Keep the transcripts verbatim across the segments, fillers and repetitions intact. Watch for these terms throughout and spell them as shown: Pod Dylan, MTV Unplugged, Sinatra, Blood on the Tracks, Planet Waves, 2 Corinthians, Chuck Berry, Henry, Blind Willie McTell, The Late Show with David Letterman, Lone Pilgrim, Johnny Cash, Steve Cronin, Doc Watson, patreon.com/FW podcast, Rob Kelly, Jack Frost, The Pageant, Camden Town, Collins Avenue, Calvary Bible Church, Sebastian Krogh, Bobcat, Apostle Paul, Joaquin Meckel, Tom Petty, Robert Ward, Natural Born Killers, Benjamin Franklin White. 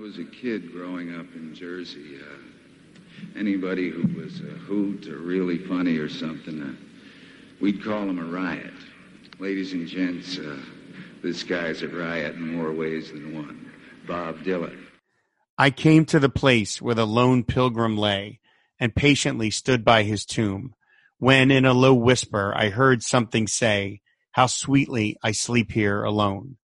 was a kid growing up in Jersey, uh, anybody who was a hoot or really funny or something, uh, we'd call him a riot. Ladies and gents, uh, this guy's a riot in more ways than one. Bob Dylan. I came to the place where the lone pilgrim lay and patiently stood by his tomb, when in a low whisper I heard something say, how sweetly I sleep here alone.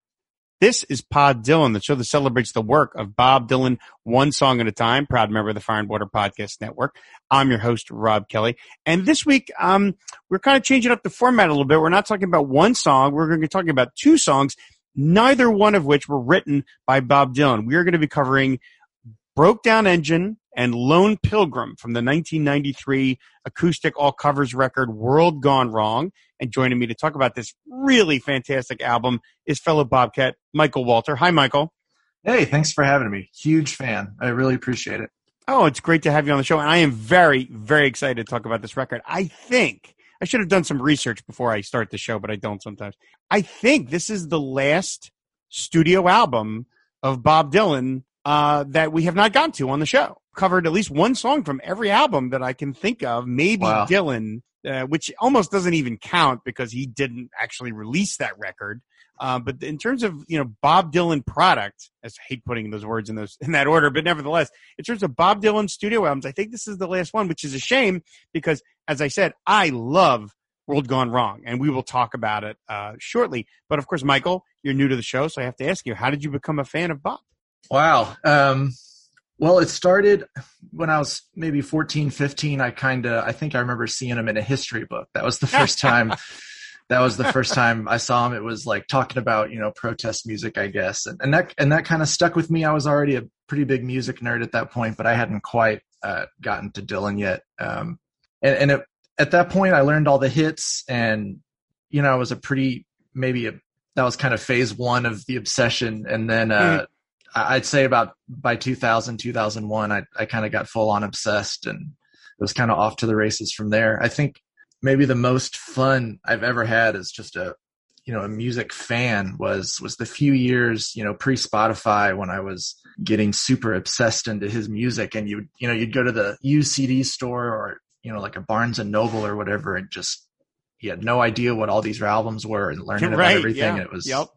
This is Pod Dylan, the show that celebrates the work of Bob Dylan, one song at a time, proud member of the Fire and Water Podcast Network. I'm your host, Rob Kelly. And this week, um, we're kind of changing up the format a little bit. We're not talking about one song. We're going to be talking about two songs, neither one of which were written by Bob Dylan. We are going to be covering Broke Down Engine and Lone Pilgrim from the nineteen ninety-three acoustic all-covers record World Gone Wrong. And joining me to talk about this really fantastic album is fellow Bobcat, Michael Walter. Hi, Michael. Hey, thanks for having me. Huge fan. I really appreciate it. Oh, it's great to have you on the show. And I am very, very excited to talk about this record. I think, I should have done some research before I start the show, but I don't sometimes. I think this is the last studio album of Bob Dylan uh, that we have not gotten to on the show. Covered at least one song from every album that I can think of, maybe wow. Dylan, uh, which almost doesn't even count because he didn't actually release that record. Uh, but in terms of, you know, Bob Dylan product, I hate putting those words in those in that order, but nevertheless, in terms of Bob Dylan studio albums, I think this is the last one, which is a shame because, as I said, I love World Gone Wrong, and we will talk about it uh, shortly. But of course, Michael, you're new to the show, so I have to ask you, how did you become a fan of Bob? Wow. Um Well, it started when I was maybe fourteen, fifteen. I kind of, I think I remember seeing him in a history book. That was the first time, that was the first time I saw him. It was like talking about, you know, protest music, I guess. And, and that, and that kind of stuck with me. I was already a pretty big music nerd at that point, but I hadn't quite uh, gotten to Dylan yet. Um, and and it, at that point I learned all the hits and, you know, I was a pretty, maybe a, that was kind of phase one of the obsession. And then, uh, mm-hmm. I'd say about by two thousand, two thousand one, I, I kind of got full on obsessed and it was kind of off to the races from there. I think maybe the most fun I've ever had as just a, you know, a music fan was, was the few years, you know, pre Spotify when I was getting super obsessed into his music and you, you know, you'd go to the U C D store or, you know, like a Barnes and Noble or whatever. And just, he had no idea what all these albums were and learning right, about everything. Yeah. And it was yep.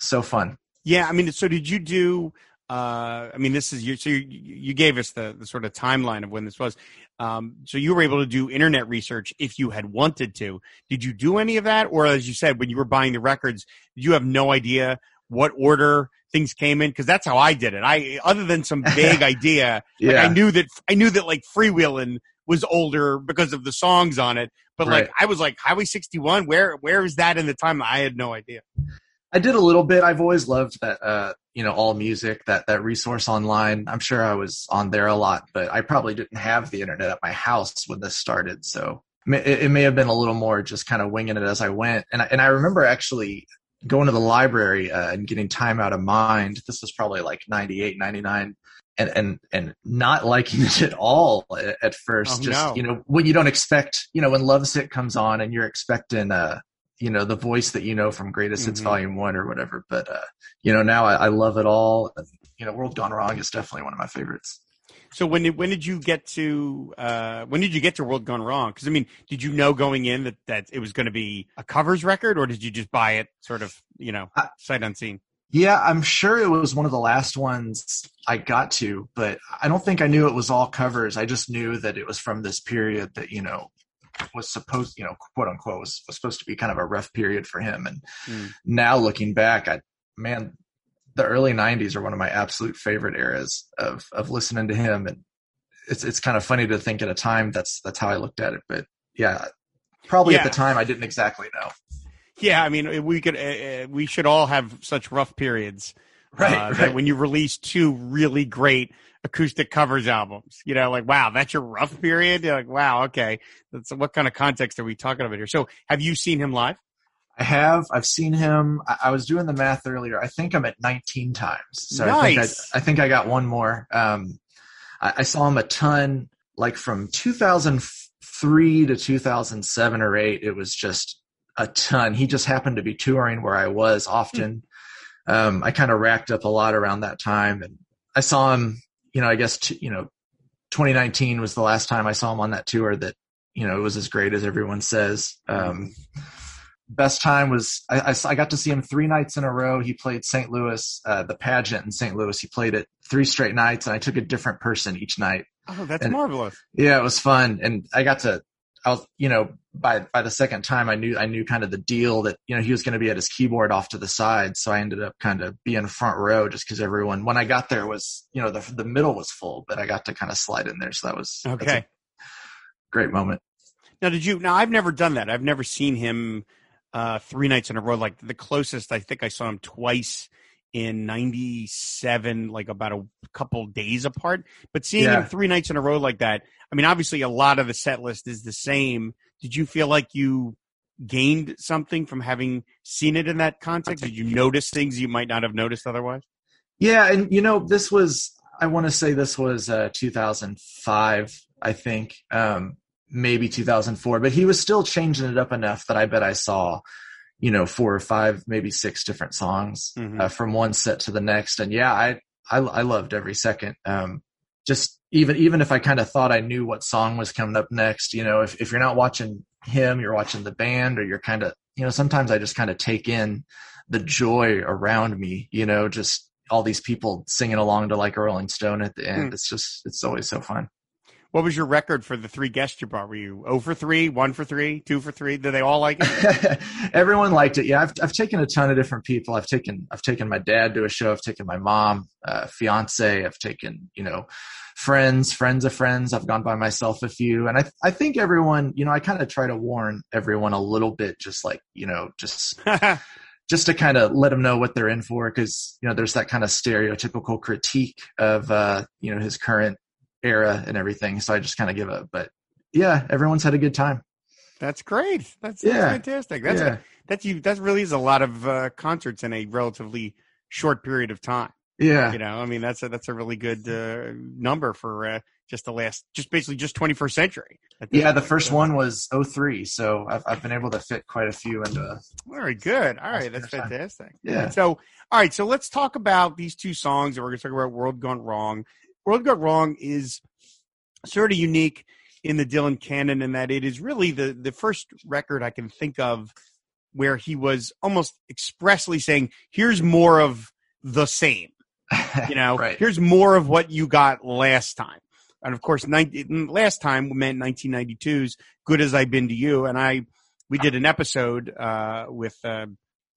so fun. Yeah, I mean, so did you do, uh, I mean, this is, your, so you, you gave us the, the sort of timeline of when this was. Um, so you were able to do internet research if you had wanted to. Did you do any of that? Or as you said, when you were buying the records, did you have no idea what order things came in? Because that's how I did it. I Other than some vague idea, yeah. like I knew that, I knew that like Freewheelin' was older because of the songs on it. But right. like I was like, Highway sixty-one, where where is that in the timeline? I had no idea. I did a little bit. I've always loved that, uh, you know, All Music, that, that resource online. I'm sure I was on there a lot, but I probably didn't have the internet at my house when this started. So it, it may have been a little more just kind of winging it as I went. And I, and I remember actually going to the library uh, and getting Time Out of Mind. This was probably like ninety-eight, ninety-nine and, and, and not liking it at all at, at first. Oh, just, no. you know, when you don't expect, you know, when Lovesick comes on and you're expecting, uh, you know, the voice that you know from Greatest Hits mm-hmm. Volume One or whatever. But, uh, you know, now I, I love it all. And, you know, World Gone Wrong is definitely one of my favorites. So when did, when did you get to, uh, when did you get to World Gone Wrong? Because, I mean, did you know going in that, that it was going to be a covers record or did you just buy it sort of, you know, I, sight unseen? Yeah, I'm sure it was one of the last ones I got to, but I don't think I knew it was all covers. I just knew that it was from this period that, you know, was supposed, you know, quote unquote, was, was supposed to be kind of a rough period for him. And mm. now looking back, I, man, the early nineties are one of my absolute favorite eras of, of listening to him. And it's, it's kind of funny to think at a time that's, that's how I looked at it. But yeah, probably yeah. at the time I didn't exactly know. Yeah. I mean, we could, uh, we should all have such rough periods, right, uh, right? That when you release two really great acoustic covers albums, you know, like, wow, that's your rough period. You're like, wow. Okay. That's what kind of context are we talking about here? So have you seen him live? I have. I've seen him. I, I was doing the math earlier. I think I'm at nineteen times. So nice. I, think I, I think I got one more. Um, I, I saw him a ton, like from two thousand three to two thousand seven or eight. It was just a ton. He just happened to be touring where I was often. Mm. Um, I kind of racked up a lot around that time and, I saw him, you know, I guess, t- you know, twenty nineteen was the last time I saw him on that tour that, you know, it was as great as everyone says. Um, best time was, I, I, I got to see him three nights in a row. He played Saint Louis, uh, the pageant in Saint Louis. He played it three straight nights, and I took a different person each night. Oh, that's and, marvelous. Yeah, it was fun. And I got to, I was, you know, by, by the second time I knew, I knew kind of the deal that, you know, he was going to be at his keyboard off to the side. So I ended up kind of being front row just because everyone, when I got there was, you know, the the middle was full, but I got to kind of slide in there. So that was okay. Great moment. Now, did you, now I've never done that. I've never seen him uh, three nights in a row. Like the closest, I think I saw him twice in ninety-seven, like about a couple days apart, but seeing yeah. him three nights in a row like that, I mean, obviously a lot of the set list is the same. Did you feel like you gained something from having seen it in that context? Did you notice things you might not have noticed otherwise? Yeah. And you know, this was, I want to say this was uh two thousand five, I think, um, maybe two thousand four, but he was still changing it up enough that I bet I saw, you know, four or five, maybe six different songs mm-hmm. uh, from one set to the next. And yeah, I, I, I loved every second. Um, just even, even if I kind of thought I knew what song was coming up next, you know, if, if you're not watching him, you're watching the band, or you're kind of, you know, sometimes I just kind of take in the joy around me, you know, just all these people singing along to like a Rolling Stone at the end. Mm. It's just, it's always so fun. What was your record for the three guests you brought? Were you oh for three, one for three, two for three? Did they all like it? Everyone liked it. Yeah, I've I've taken a ton of different people. I've taken I've taken my dad to a show. I've taken my mom, uh, fiance. I've taken, you know, friends, friends of friends. I've gone by myself a few. And I I think everyone, you know, I kind of try to warn everyone a little bit, just like, you know, just just to kind of let them know what they're in for, because, you know, there's that kind of stereotypical critique of, uh, you know, his current era and everything. So I just kind of give up, but yeah, everyone's had a good time. That's great. That's, yeah. that's fantastic. That's, yeah. a, that's, you, that really is a lot of uh, concerts in a relatively short period of time. Yeah. You know, I mean, that's a, that's a really good uh, number for uh, just the last, just basically just twenty-first century. Yeah. Point. The first one was oh three. So I've, I've been able to fit quite a few into. Very good. All right. That's fantastic. Time. Yeah. And so, all right. So let's talk about these two songs that we're going to talk about. World Gone Wrong. World Gone Wrong is sort of unique in the Dylan canon in that it is really the, the first record I can think of where he was almost expressly saying, here's more of the same, you know, right. Here's more of what you got last time. And of course, nineteen, last time meant nineteen ninety-two's Good as I've Been to You. And I, we did an episode uh, with, uh,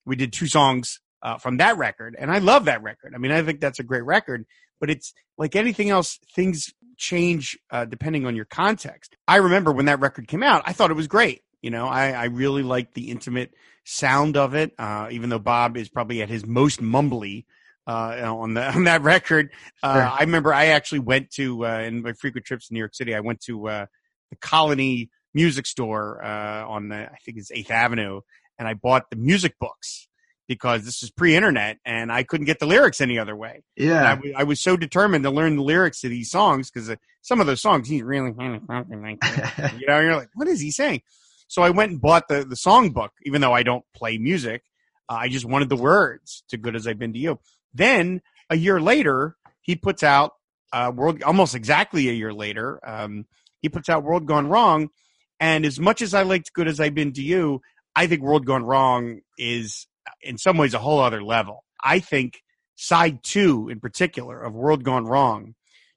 we did two songs uh, from that record. And I love that record. I mean, I think that's a great record. But it's like anything else, things change uh, depending on your context. I remember when that record came out, I thought it was great. You know, I, I really liked the intimate sound of it, uh, even though Bob is probably at his most mumbly uh, on, the, on that record. Uh, sure. I remember I actually went to, uh, in my frequent trips to New York City, I went to uh, the Colony Music Store uh, on, the, I think it's eighth Avenue, and I bought the music books. Because this is pre-internet and I couldn't get the lyrics any other way. Yeah. I, w- I was so determined to learn the lyrics to these songs because uh, some of those songs, he's really, something like that. You know, you're like, what is he saying? So I went and bought the, the song book, even though I don't play music. Uh, I just wanted the words to Good As I've Been to You. Then a year later, he puts out uh, World, almost exactly a year later, um, he puts out World Gone Wrong. And as much as I liked Good As I've Been to You, I think World Gone Wrong is, in some ways, a whole other level. I think side two in particular of World Gone Wrong,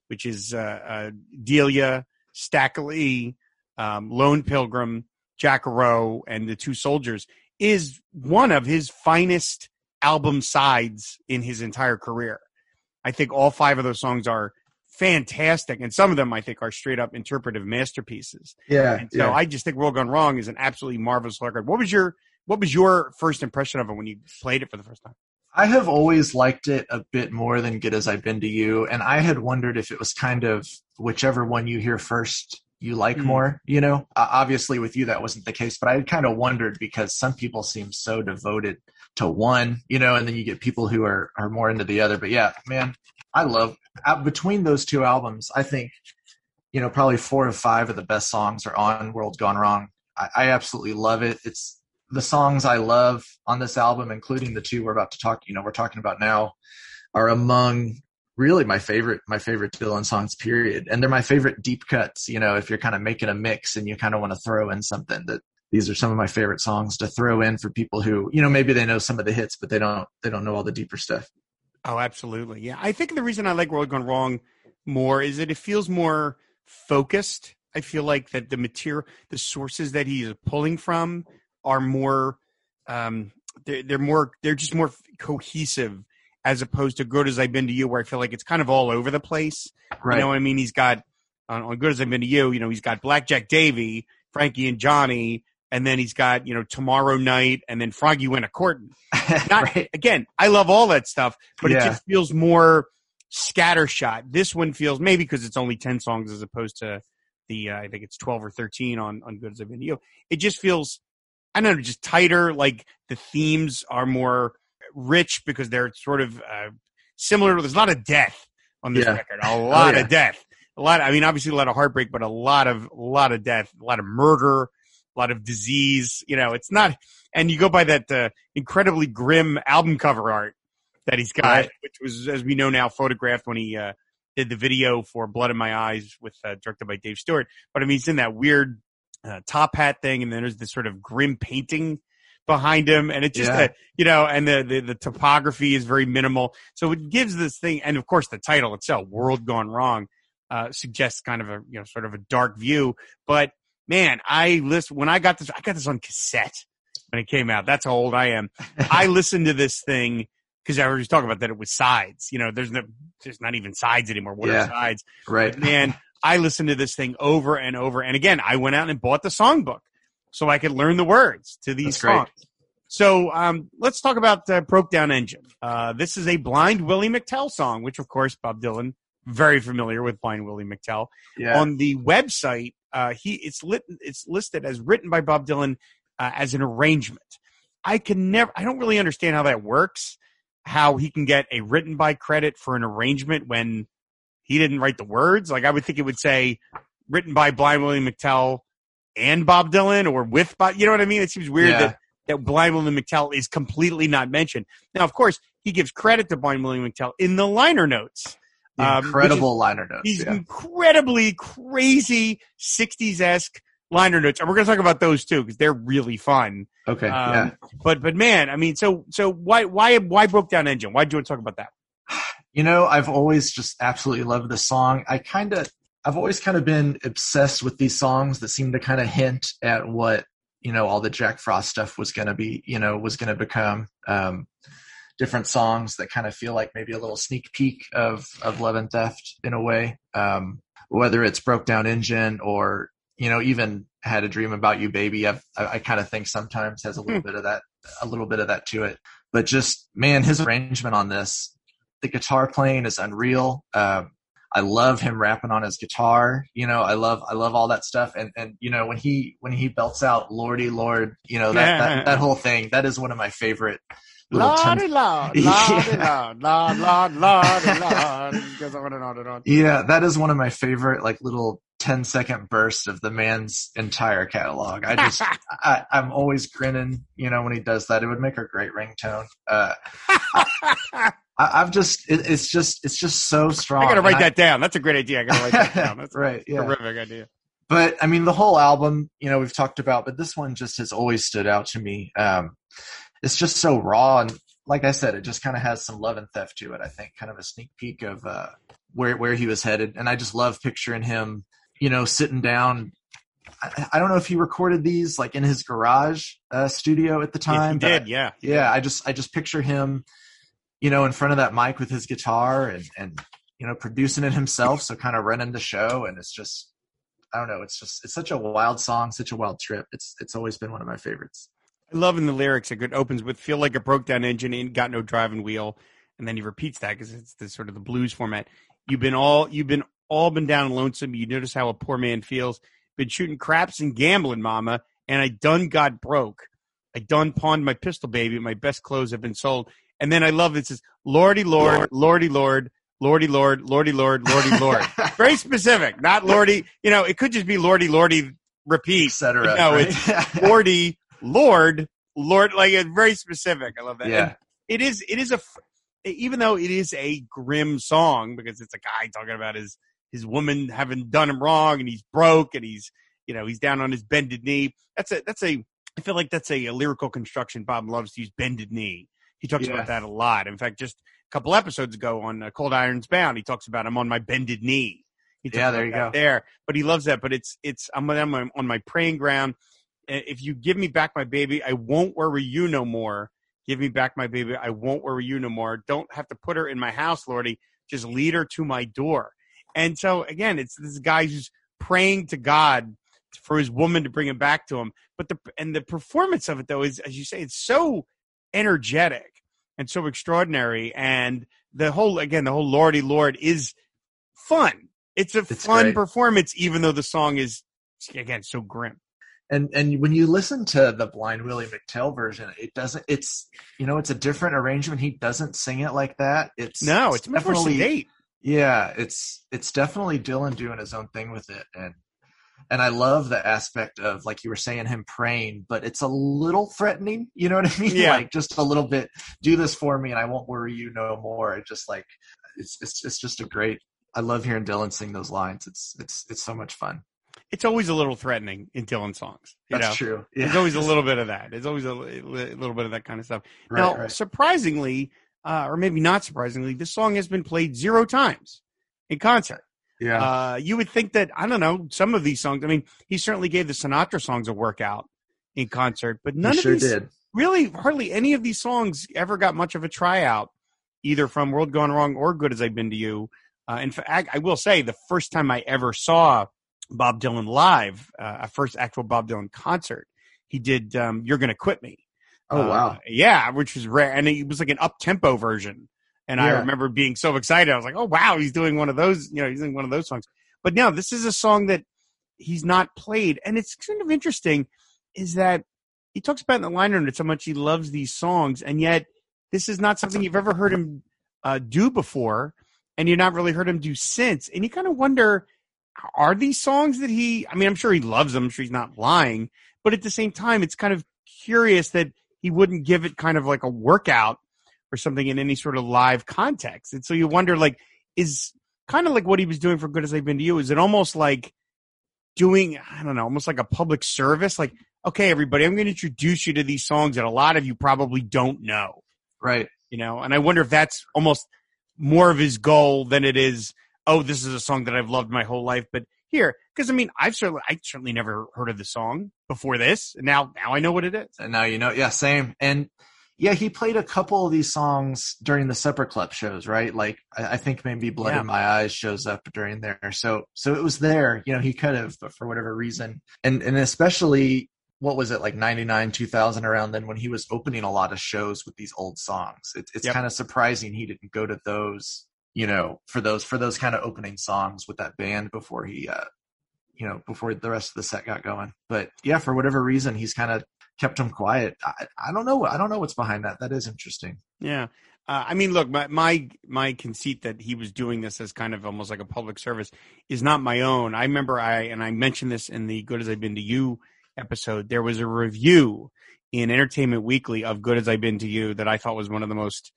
which is uh, uh, Delia, Stackley, um, Lone Pilgrim, Jack Rowe, and the Two Soldiers, is one of his finest album sides in his entire career. I think all five of those songs are fantastic, and some of them I think are straight up interpretive masterpieces. Yeah. And so yeah. I just think World Gone Wrong is an absolutely marvelous record. What was your What was your first impression of it when you played it for the first time? I have always liked it a bit more than Good As I've Been to You. And I had wondered if it was kind of whichever one you hear first, you like mm-hmm. more, you know, uh, obviously with you, that wasn't the case, but I had kind of wondered because some people seem so devoted to one, you know, and then you get people who are, are more into the other, but yeah, man, I love uh, between those two albums. I think, you know, probably four or five of the best songs are on World Gone Wrong. I, I absolutely love it. It's, the songs I love on this album, including the two we're about to talk, you know, we're talking about now, are among really my favorite, my favorite Dylan songs, period. And they're my favorite deep cuts. You know, if you're kind of making a mix and you kind of want to throw in something, that these are some of my favorite songs to throw in for people who, you know, maybe they know some of the hits, but they don't, they don't know all the deeper stuff. Oh, absolutely. Yeah. I think the reason I like World Gone Wrong more is that it feels more focused. I feel like that the material, the sources that he is pulling from are more, um, they're, they're more, they're just more cohesive, as opposed to Good As I've Been to You, where I feel like it's kind of all over the place. Right. You know what I mean? He's got on, on Good As I've Been to You, you know, he's got Blackjack Davy, Frankie and Johnny, and then he's got, you know, Tomorrow Night, and then Froggy Went A-Courtin'. Right. Again, I love all that stuff, but yeah. It just feels more scattershot. This one feels, maybe because it's only ten songs as opposed to the, uh, I think it's twelve or thirteen on, on Good As I've Been to You. It just feels, I don't know, just tighter. Like the themes are more rich because they're sort of uh, similar. There's a lot of death on this yeah. record. A lot oh, yeah. of death. A lot. I mean, obviously a lot of heartbreak, but a lot of, a lot of death, a lot of murder, a lot of disease, you know, it's not, and you go by that uh, incredibly grim album cover art that he's got, right. which was, as we know now, photographed when he uh, did the video for Blood in My Eyes, with uh, directed by Dave Stewart. But I mean, it's in that weird uh, top hat thing. And then there's this sort of grim painting behind him. And it's just, yeah. a, you know, and the, the, the topography is very minimal. So it gives this thing. And of course the title itself, World Gone Wrong, uh, suggests kind of a, you know, sort of a dark view, but man, I listen when I got this. I got this on cassette when it came out. That's how old I am. I listened to this thing because I was talking about that it was sides. You know, there's no, there's not even sides anymore. What yeah, are sides? Right. But man, I listened to this thing over and over. And again, I went out and bought the songbook so I could learn the words to these That's songs. Great. So um, let's talk about uh, Broke Down Engine. Uh, this is a Blind Willie McTell song, which of course Bob Dylan very familiar with. Blind Willie McTell yeah. on the website. Uh, he it's lit, it's listed as written by Bob Dylan uh, as an arrangement. I can never, I don't really understand how that works, how he can get a written by credit for an arrangement when he didn't write the words. Like I would think it would say written by Blind Willie McTell and Bob Dylan, or with Bob, you know what I mean? It seems weird yeah. that, that Blind Willie McTell is completely not mentioned. Now, of course, he gives credit to Blind Willie McTell in the liner notes. Incredible um, is, liner notes. These yeah. incredibly crazy sixties-esque liner notes. And we're going to talk about those too, because they're really fun. Okay. Um, yeah. But, but man, I mean, so, so why, why, why Broke Down Engine? Why do you want to talk about that? You know, I've always just absolutely loved this song. I kind of, I've always kind of been obsessed with these songs that seem to kind of hint at what, you know, all the Jack Frost stuff was going to be, you know, was going to become, um, different songs that kind of feel like maybe a little sneak peek of, of Love and Theft in a way. Um, whether it's Broke Down Engine or, you know, even Had a Dream About You, Baby. I've, I, I kind of think sometimes has a little bit of that, a little bit of that to it, but just, man, his arrangement on this, the guitar playing is unreal. Um, I love him rapping on his guitar. You know, I love, I love all that stuff. And, and, you know, when he, when he belts out Lordy Lord, you know, that, yeah. that, that whole thing, that is one of my favorite. Lordy Lord, Lordy Lord, Lord, Lord, Lordy Lord. It goes on and on and on. Yeah, that is one of my favorite, like, little ten second bursts of the man's entire catalog. I just, I, I'm always grinning, you know, when he does that. It would make a great ringtone. Uh, I, I've just, it, it's just, it's just so strong. I gotta write and that I, down. That's a great idea. I gotta write that down. That's right. A yeah. terrific idea. But I mean, the whole album, you know, we've talked about, but this one just has always stood out to me. Um, It's just so raw, and like I said, it just kind of has some Love and Theft to it, I think, kind of a sneak peek of uh, where where he was headed. And I just love picturing him, you know, sitting down. I, I don't know if he recorded these like in his garage uh, studio at the time. He did, but, yeah, yeah. I just I just picture him, you know, in front of that mic with his guitar and and you know producing it himself, so kind of running the show. And it's just, I don't know, it's just it's such a wild song, such a wild trip. It's it's always been one of my favorites. I love in the lyrics, it opens with feel like a broke down engine, ain't got no driving wheel. And then he repeats that because it's the sort of the blues format. You've been all, you've been all been down and lonesome. You notice how a poor man feels. Been shooting craps and gambling, mama. And I done got broke. I done pawned my pistol, baby. My best clothes have been sold. And then I love it says, Lordy, Lord, Lord. Lordy, Lord. Lordy, Lord, Lordy, Lord, Lordy, Lord. Very specific. Not Lordy. You know, it could just be Lordy, Lordy, repeat. Et cetera, no, right? It's Lordy. Lord, Lord, like it's very specific. I love that. Yeah. It is, it is a, even though it is a grim song, because it's a guy talking about his, his woman having done him wrong, and he's broke, and he's, you know, he's down on his bended knee. That's a, that's a, I feel like that's a, a lyrical construction. Bob loves to use bended knee. He talks yeah. about that a lot. In fact, just a couple episodes ago on uh, Cold Iron's Bound, he talks about, I'm on my bended knee. He talks yeah, there about you go. There, but he loves that. But it's, it's, I'm on, I'm on my praying ground. If you give me back my baby, I won't worry you no more. Give me back my baby. I won't worry you no more. Don't have to put her in my house, Lordy. Just lead her to my door. And so, again, it's this guy who's praying to God for his woman to bring him back to him. But the and the performance of it, though, is, as you say, it's so energetic and so extraordinary. And the whole, again, the whole Lordy Lord is fun. It's a it's fun great. performance, even though the song is, again, so grim. And and when you listen to the Blind Willie McTell version, it doesn't. It's you know, it's a different arrangement. He doesn't sing it like that. It's no, it's, it's much more sedate. Yeah, it's it's definitely Dylan doing his own thing with it, and and I love the aspect of, like you were saying, him praying, but it's a little threatening. You know what I mean? Yeah. Like just a little bit. Do this for me, and I won't worry you no more. It's just like it's it's it's just a great. I love hearing Dylan sing those lines. It's it's it's so much fun. It's always a little threatening in Dylan songs. You That's know? True. Yeah. There's always a little bit of that. There's always a little bit of that kind of stuff. Right, now, right. surprisingly, uh, or maybe not surprisingly, this song has been played zero times in concert. Yeah. Uh, you would think that, I don't know, some of these songs, I mean, he certainly gave the Sinatra songs a workout in concert, but none he of sure these, did. really, hardly any of these songs ever got much of a tryout, either from World Gone Wrong or Good as I've Been to You. Uh, in fact, I, I will say the first time I ever saw Bob Dylan live, uh, a first actual Bob Dylan concert. He did um, You're Gonna Quit Me. Oh, uh, wow. Yeah, which was rare. And it was like an up-tempo version. And yeah. I remember being so excited. I was like, oh, wow, he's doing one of those, you know, he's doing one of those songs. But now this is a song that he's not played. And it's kind of interesting is that he talks about in the liner notes how much he loves these songs. And yet this is not something you've ever heard him uh, do before. And you've not really heard him do since. And you kind of wonder, are these songs that he, I mean, I'm sure he loves them. I'm sure he's not lying, but at the same time, it's kind of curious that he wouldn't give it kind of like a workout or something in any sort of live context. And so you wonder, like, is kind of like what he was doing for Good As I've Been to You. Is it almost like doing, I don't know, almost like a public service? Like, okay, everybody, I'm going to introduce you to these songs that a lot of you probably don't know. Right. You know, and I wonder if that's almost more of his goal than it is, oh, this is a song that I've loved my whole life, but here, because I mean, I've certainly, I certainly never heard of the song before this. And now, now I know what it is. And now you know, yeah, same. And yeah, he played a couple of these songs during the supper club shows, right? Like I, I think maybe Blood yeah. in My Eyes shows up during there. So, so it was there, you know, he could have, but for whatever reason, and and especially what was it like ninety-nine, two thousand around then when he was opening a lot of shows with these old songs, it, it's yep. kind of surprising he didn't go to those. You know, for those for those kind of opening songs with that band before he, uh, you know, before the rest of the set got going. But yeah, for whatever reason, he's kind of kept them quiet. I, I don't know. I don't know what's behind that. That is interesting. Yeah, uh, I mean, look, my my my conceit that he was doing this as kind of almost like a public service is not my own. I remember I and I mentioned this in the Good As I've Been to You episode. There was a review in Entertainment Weekly of Good As I've Been to You that I thought was one of the most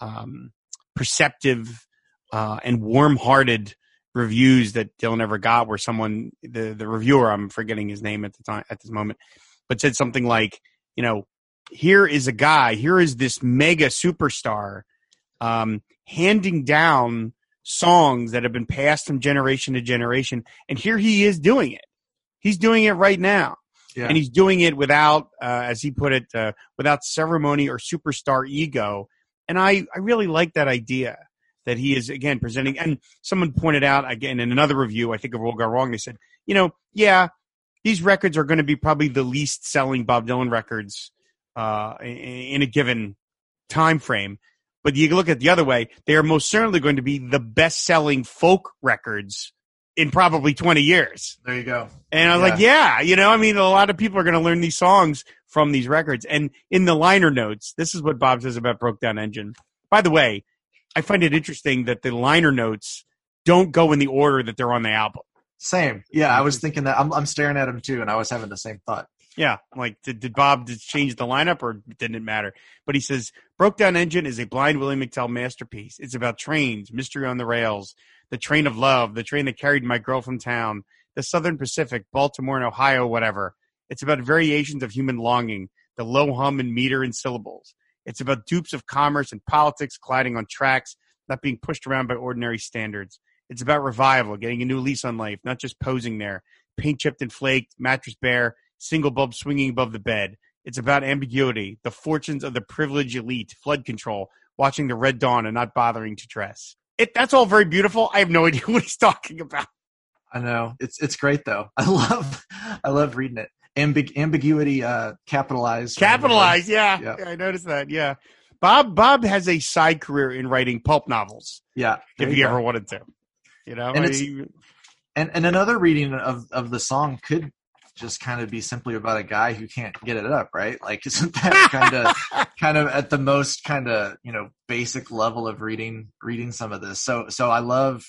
um, perceptive. Uh, and warm-hearted reviews that Dylan ever got, where someone, the, the reviewer, I'm forgetting his name at the time, at this moment, but said something like, you know, here is a guy, here is this mega superstar um, handing down songs that have been passed from generation to generation, and here he is doing it. He's doing it right now, yeah. and he's doing it without, uh, as he put it, uh, without ceremony or superstar ego, and I, I really like that idea. That he is, again, presenting. And someone pointed out, again, in another review, I think of World Gone Wrong, they said, you know, yeah, these records are going to be probably the least selling Bob Dylan records uh, in a given time frame. But you look at it the other way, they are most certainly going to be the best-selling folk records in probably twenty years. There you go. And I was yeah. like, yeah, you know, I mean, a lot of people are going to learn these songs from these records. And in the liner notes, this is what Bob says about Broke Down Engine. By the way, I find it interesting that the liner notes don't go in the order that they're on the album. Same. Yeah, I was thinking that. I'm, I'm staring at them, too, and I was having the same thought. Yeah, like did, did Bob change the lineup or didn't it matter? But he says, Broke Down Engine is a Blind Willie McTell masterpiece. It's about trains, mystery on the rails, the train of love, the train that carried my girl from town, the Southern Pacific, Baltimore and Ohio, whatever. It's about variations of human longing, the low hum in meter and syllables. It's about dupes of commerce and politics colliding on tracks, not being pushed around by ordinary standards. It's about revival, getting a new lease on life, not just posing there, paint chipped and flaked, mattress bare, single bulb swinging above the bed. It's about ambiguity, the fortunes of the privileged elite, flood control, watching the red dawn and not bothering to dress. It, that's all very beautiful. I have no idea what he's talking about. I know. It's it's great, though. I love I love reading it. Ambig- ambiguity uh, capitalized. Capitalized, yeah. Yep. yeah. I noticed that, yeah. Bob Bob has a side career in writing pulp novels. Yeah. If you, you ever wanted to. You know? And, I, and, and another reading of, of the song could just kind of be simply about a guy who can't get it up, right? Like, isn't that kind of kind of at the most kind of, you know, basic level of reading reading some of this. So so I love,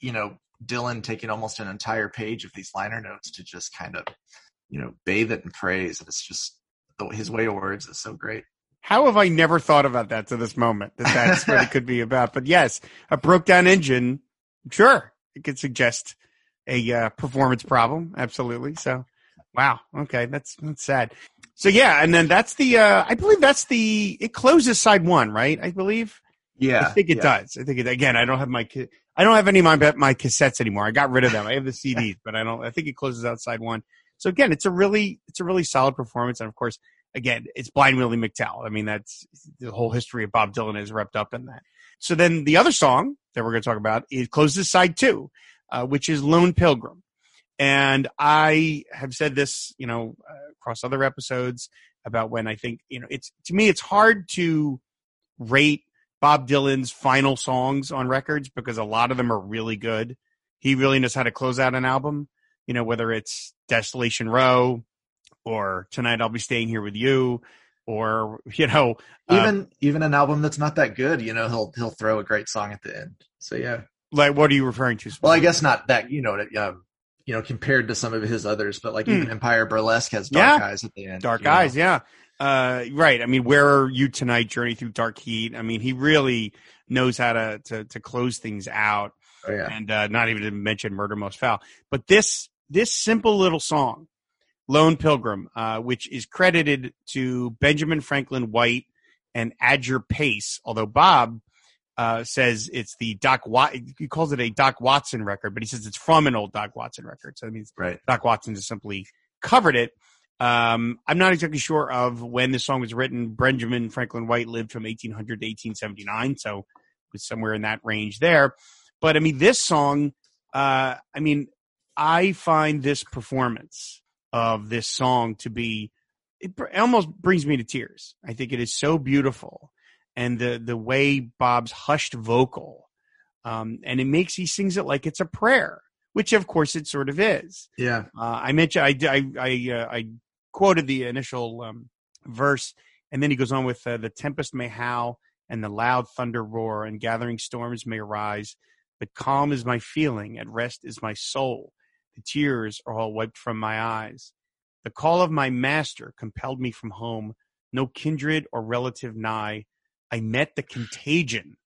you know, Dylan taking almost an entire page of these liner notes to just kind of, you know, bathe it in praise. It's just the, his way of words is so great. How have I never thought about that to this moment? That that's what it could be about. But yes, a broke down engine, sure, it could suggest a uh, performance problem. Absolutely. So. Wow. Okay. That's, that's sad. So yeah. And then that's the, uh, I believe that's the, it closes side one, right? I believe. Yeah. I think it yeah. does. I think it, again, I don't have my, I don't have any of my, my cassettes anymore. I got rid of them. I have the C Ds, but I don't, I think it closes out side one. So again, it's a really, it's a really solid performance. And of course, again, it's Blind Willie McTell. I mean, that's the whole history of Bob Dylan is wrapped up in that. So then the other song that we're going to talk about is closes side two, uh, which is Lone Pilgrim. And I have said this, you know, uh, across other episodes about when I think, you know, it's to me, it's hard to rate Bob Dylan's final songs on records because a lot of them are really good. He really knows how to close out an album, you know, whether it's Desolation Row or Tonight I'll Be Staying Here With You or, you know. Even uh, even an album that's not that good, you know, he'll he'll throw a great song at the end. So, yeah. Like, what are you referring to? Well, I guess not that, you know, that, um, you know, compared to some of his others, but like mm. even Empire Burlesque has dark yeah. eyes at the end. Dark eyes, know? yeah. Uh, right. I mean, Where Are You Tonight? Journey Through Dark Heat. I mean, he really knows how to to, to close things out oh, yeah. and uh, not even to mention Murder Most Foul. But this this simple little song, Lone Pilgrim, uh, which is credited to Benjamin Franklin White and Adger Pace, although Bob Uh, says it's the Doc Watson, he calls it a Doc Watson record, but he says it's from an old Doc Watson record. So that means right. Doc Watson just simply covered it. Um, I'm not exactly sure of when this song was written. Benjamin Franklin White lived from eighteen hundred to eighteen seventy-nine. So it was somewhere in that range there. But I mean, this song, uh, I mean, I find this performance of this song to be, it almost brings me to tears. I think it is so beautiful. And the the way Bob's hushed vocal, um, and it makes, he sings it like it's a prayer, which of course it sort of is. Yeah. Uh, I mentioned, I, I, I, uh, I quoted the initial um, verse, and then he goes on with, uh, the tempest may howl and the loud thunder roar and gathering storms may arise, but calm is my feeling, at rest is my soul. The tears are all wiped from my eyes. The call of my master compelled me from home, no kindred or relative nigh. I met the contagion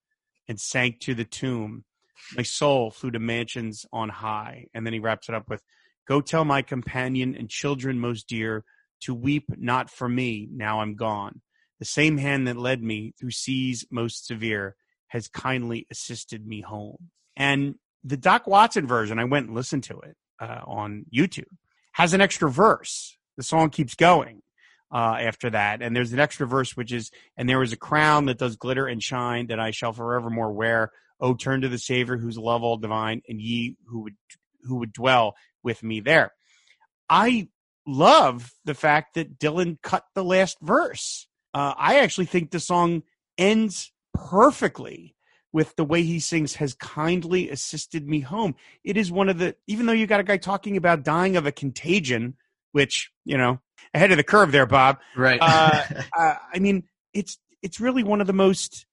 and sank to the tomb. My soul flew to mansions on high. And then he wraps it up with, go tell my companion and children most dear to weep not for me, now I'm gone. The same hand that led me through seas most severe has kindly assisted me home. And the Doc Watson version, I went and listened to it uh, on YouTube, has an extra verse. The song keeps going. Uh, after that. And there's an extra verse, which is, and there is a crown that does glitter and shine that I shall forevermore wear. Oh, turn to the Savior whose love all divine and ye who would, who would dwell with me there. I love the fact that Dylan cut the last verse. Uh, I actually think the song ends perfectly with the way he sings, has kindly assisted me home. It is one of the, even though you got a guy talking about dying of a contagion, which, you know, ahead of the curve there, Bob. Right. uh, uh, I mean, it's it's really one of the most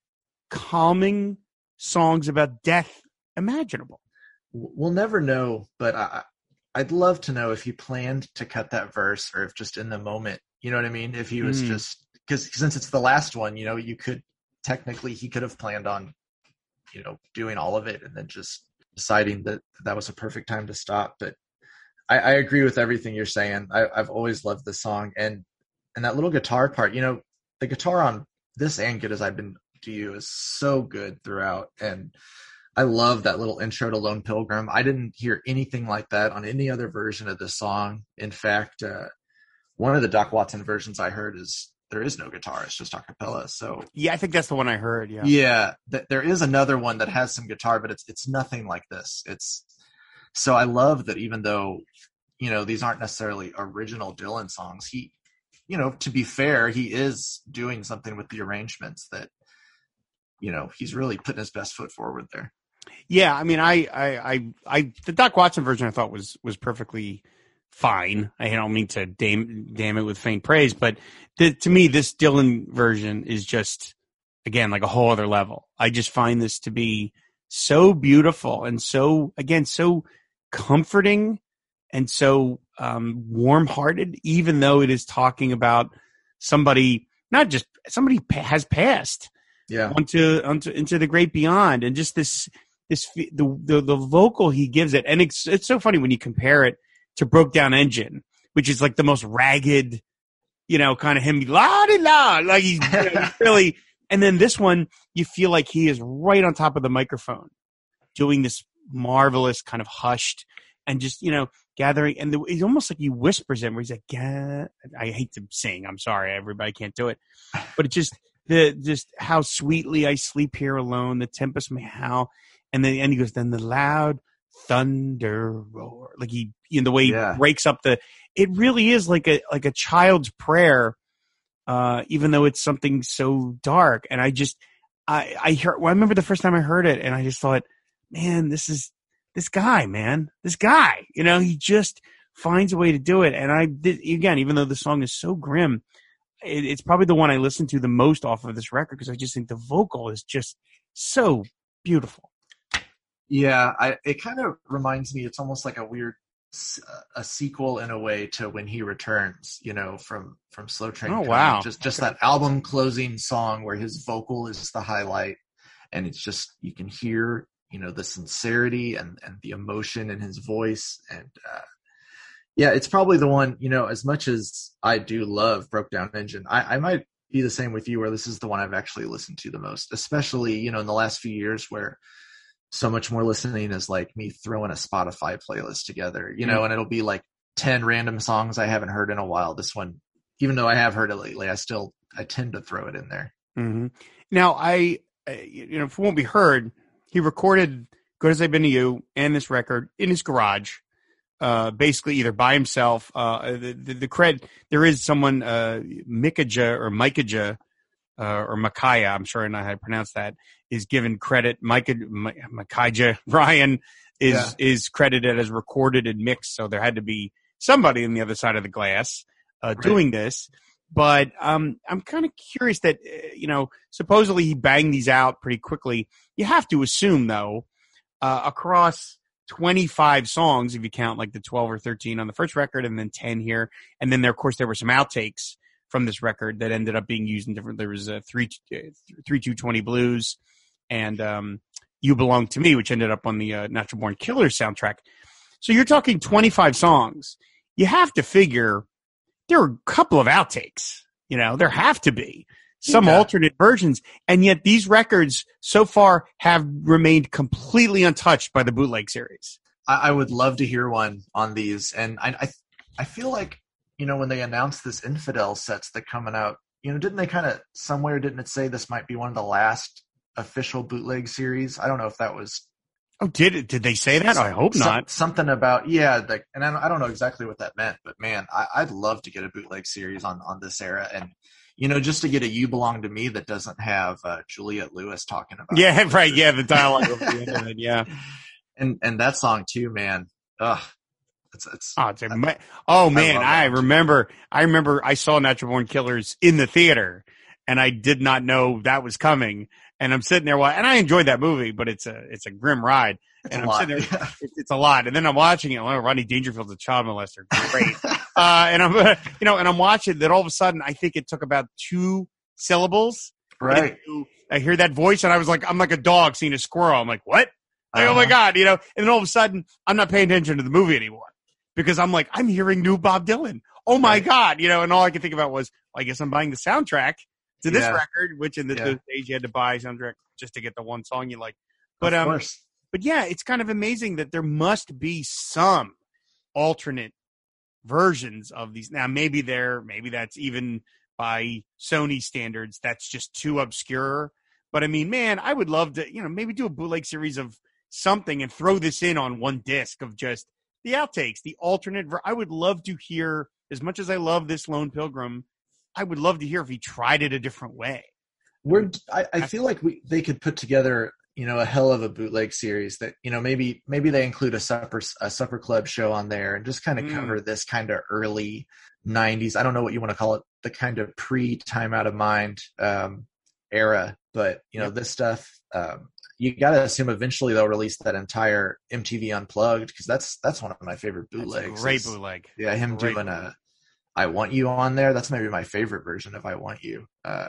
calming songs about death imaginable. We'll never know, but I I'd love to know if he planned to cut that verse or if just in the moment, you know what I mean? If he was mm. just, because since it's the last one, you know, you could technically, he could have planned on, you know, doing all of it and then just deciding that that was a perfect time to stop. But I, I agree with everything you're saying. I, I've always loved this song. And, and that little guitar part, you know, the guitar on this and Good As I've Been to You is so good throughout. And I love that little intro to Lone Pilgrim. I didn't hear anything like that on any other version of this song. In fact, uh, one of the Doc Watson versions I heard is there is no guitar. It's just a cappella. So yeah, I think that's the one I heard. Yeah. Yeah. Th- there is another one that has some guitar, but it's, it's nothing like this. It's so I love that even though, you know, these aren't necessarily original Dylan songs, he, you know, to be fair, he is doing something with the arrangements that, you know, he's really putting his best foot forward there. Yeah, I mean, I, I, I, I, the Doc Watson version I thought was was perfectly fine. I don't mean to damn damn it with faint praise, but the, to me, this Dylan version is just again like a whole other level. I just find this to be so beautiful and so again so comforting and so um, warm-hearted, even though it is talking about somebody not just somebody has passed. Yeah, onto onto into the great beyond, and just this this the the, the vocal he gives it, and it's it's so funny when you compare it to Broke Down Engine, which is like the most ragged, you know, kind of him la di la, like he's, you know, he's really, and then this one you feel like he is right on top of the microphone, doing this marvelous kind of hushed and just you know gathering, and the, it's almost like he whispers in where he's like, yeah, I hate to sing, I'm sorry, everybody can't do it, but it just. The, just how sweetly I sleep here alone, the tempest may howl, and then and he goes, then the loud thunder roar, like he in the way yeah. he breaks up the. It really is like a like a child's prayer, uh, even though it's something so dark. And I just I I heard. Well, I remember the first time I heard it, and I just thought, man, this is this guy, man, this guy. You know, he just finds a way to do it. And I did, again, even though the song is so grim. It's probably the one I listen to the most off of this record because I just think the vocal is just so beautiful. Yeah, I, it kind of reminds me. It's almost like a weird a sequel in a way to When He Returns, you know, from from Slow Train. Oh, wow! Just just okay. That album closing song where his vocal is the highlight, and it's just you can hear, you know, the sincerity and and the emotion in his voice and. uh Yeah, it's probably the one, you know, as much as I do love Broke Down Engine, I, I might be the same with you where this is the one I've actually listened to the most, especially, you know, in the last few years where so much more listening is like me throwing a Spotify playlist together, you know, and it'll be like ten random songs I haven't heard in a while. This one, even though I have heard it lately, I still, I tend to throw it in there. Mm-hmm. Now, I, you know, if it won't be heard, he recorded Good As I've Been to You and this record in his garage. Uh, basically either by himself, uh, the, the, the cred, there is someone, uh, Mikaja or Mikaja, uh, or Makaya, I'm sure I know how to pronounce that, is given credit. Micah, Mikaja Ryan is, yeah. is credited as recorded and mixed. So there had to be somebody on the other side of the glass, uh, right. doing this. But, um, I'm kind of curious that, uh, you know, supposedly he banged these out pretty quickly. You have to assume though, uh, across, twenty-five songs if you count like the twelve or thirteen on the first record and then ten here, and then there of course there were some outtakes from this record that ended up being used in different. There was a three three two twenty blues and um You Belong to Me, which ended up on the uh, Natural Born Killers soundtrack. So you're talking twenty-five songs. You have to figure there are a couple of outtakes, you know, there have to be some yeah. alternate versions, and yet these records so far have remained completely untouched by the bootleg series. I, I would love to hear one on these, and I, I, I feel like, you know, when they announced this Infidel sets that coming out, you know, didn't they kind of somewhere didn't it say this might be one of the last official bootleg series? I don't know if that was. Oh, did it? Did they say that? Some, I hope not. Some, something about yeah, the, and I don't, I don't know exactly what that meant, but man, I, I'd love to get a bootleg series on on this era and. You know, just to get a You Belong to Me that doesn't have uh, Juliette Lewis talking about yeah, it. Yeah, right. Yeah, the dialogue over the end of it. Yeah. And and that song, too, man. Ugh. It's, it's, oh, it's a, I, oh, man. I, I remember. I remember I saw Natural Born Killers in the theater, and I did not know that was coming. And I'm sitting there, and I enjoyed that movie, but it's a it's a grim ride. And I'm sitting there, yeah. it's, it's a lot. And then I'm watching it. Well, Rodney Dangerfield's a child molester. Great. uh, and I'm, you know, and I'm watching that all of a sudden, I think it took about two syllables. Right. To, I hear that voice and I was like, I'm like a dog seeing a squirrel. I'm like, what? Like, uh-huh. Oh my God. You know, and then all of a sudden I'm not paying attention to the movie anymore because I'm like, I'm hearing new Bob Dylan. Oh my right. God. You know, and all I could think about was, well, I guess I'm buying the soundtrack to this yeah. record, which in the yeah. those days you had to buy a soundtrack just to get the one song you like. But, of um, course. But yeah, it's kind of amazing that there must be some alternate versions of these. Now, maybe there, maybe that's even by Sony standards, that's just too obscure. But I mean, man, I would love to, you know, maybe do a bootleg series of something and throw this in on one disc of just the outtakes, the alternate. Ver- I would love to hear, as much as I love this Lone Pilgrim, I would love to hear if he tried it a different way. We're, I, I feel like we they could put together, you know, a hell of a bootleg series that, you know, maybe maybe they include a supper a supper club show on there and just kind of mm. cover this kind of early nineties. I don't know what you want to call it, the kind of pre-Time Out of Mind um, era. But, you know, yep. this stuff, um, you got to assume eventually they'll release that entire M T V Unplugged because that's that's one of my favorite bootlegs. That's a great bootleg. It's, yeah, him great doing bootleg. a I Want You on there. That's maybe my favorite version of I Want You. Uh,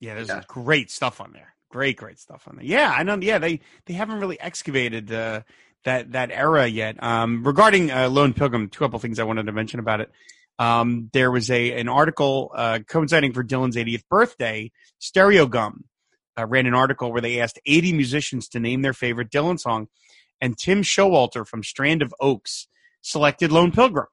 yeah, there's yeah. great stuff on there. Great, great stuff on there. Yeah, I know. Yeah, they, they haven't really excavated uh, that that era yet. Um, regarding uh, Lone Pilgrim, two couple things I wanted to mention about it. Um, there was a an article uh, coinciding for Dylan's eightieth birthday. Stereo Gum uh, ran an article where they asked eighty musicians to name their favorite Dylan song, and Tim Showalter from Strand of Oaks selected Lone Pilgrim.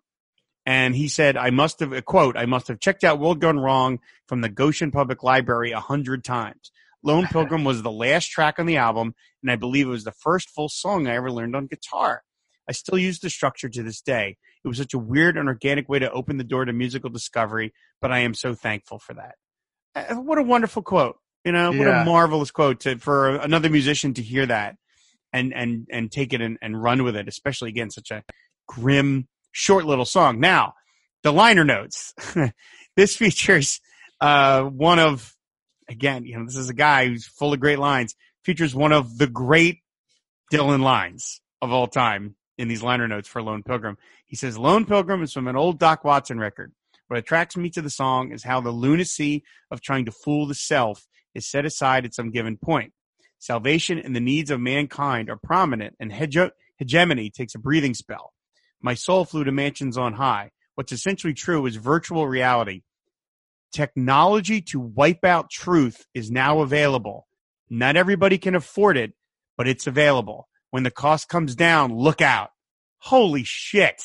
And he said, I must have, a quote, I must have checked out World Gone Wrong from the Goshen Public Library a hundred times. Lone Pilgrim was the last track on the album, and I believe it was the first full song I ever learned on guitar. I still use the structure to this day. It was such a weird and organic way to open the door to musical discovery, but I am so thankful for that. Uh, what a wonderful quote. You know, yeah. what a marvelous quote to, for another musician to hear that and and and take it and, and run with it, especially, again, such a grim, short little song. Now, the liner notes. This features uh, one of, again, you know, this is a guy who's full of great lines, features one of the great Dylan lines of all time in these liner notes for Lone Pilgrim. He says, Lone Pilgrim is from an old Doc Watson record. What attracts me to the song is how the lunacy of trying to fool the self is set aside at some given point. Salvation and the needs of mankind are prominent, and hege- hegemony takes a breathing spell. My soul flew to mansions on high. What's essentially true is virtual reality. Technology to wipe out truth is now available. Not everybody can afford it, but it's available. When the cost comes down, look out. Holy shit.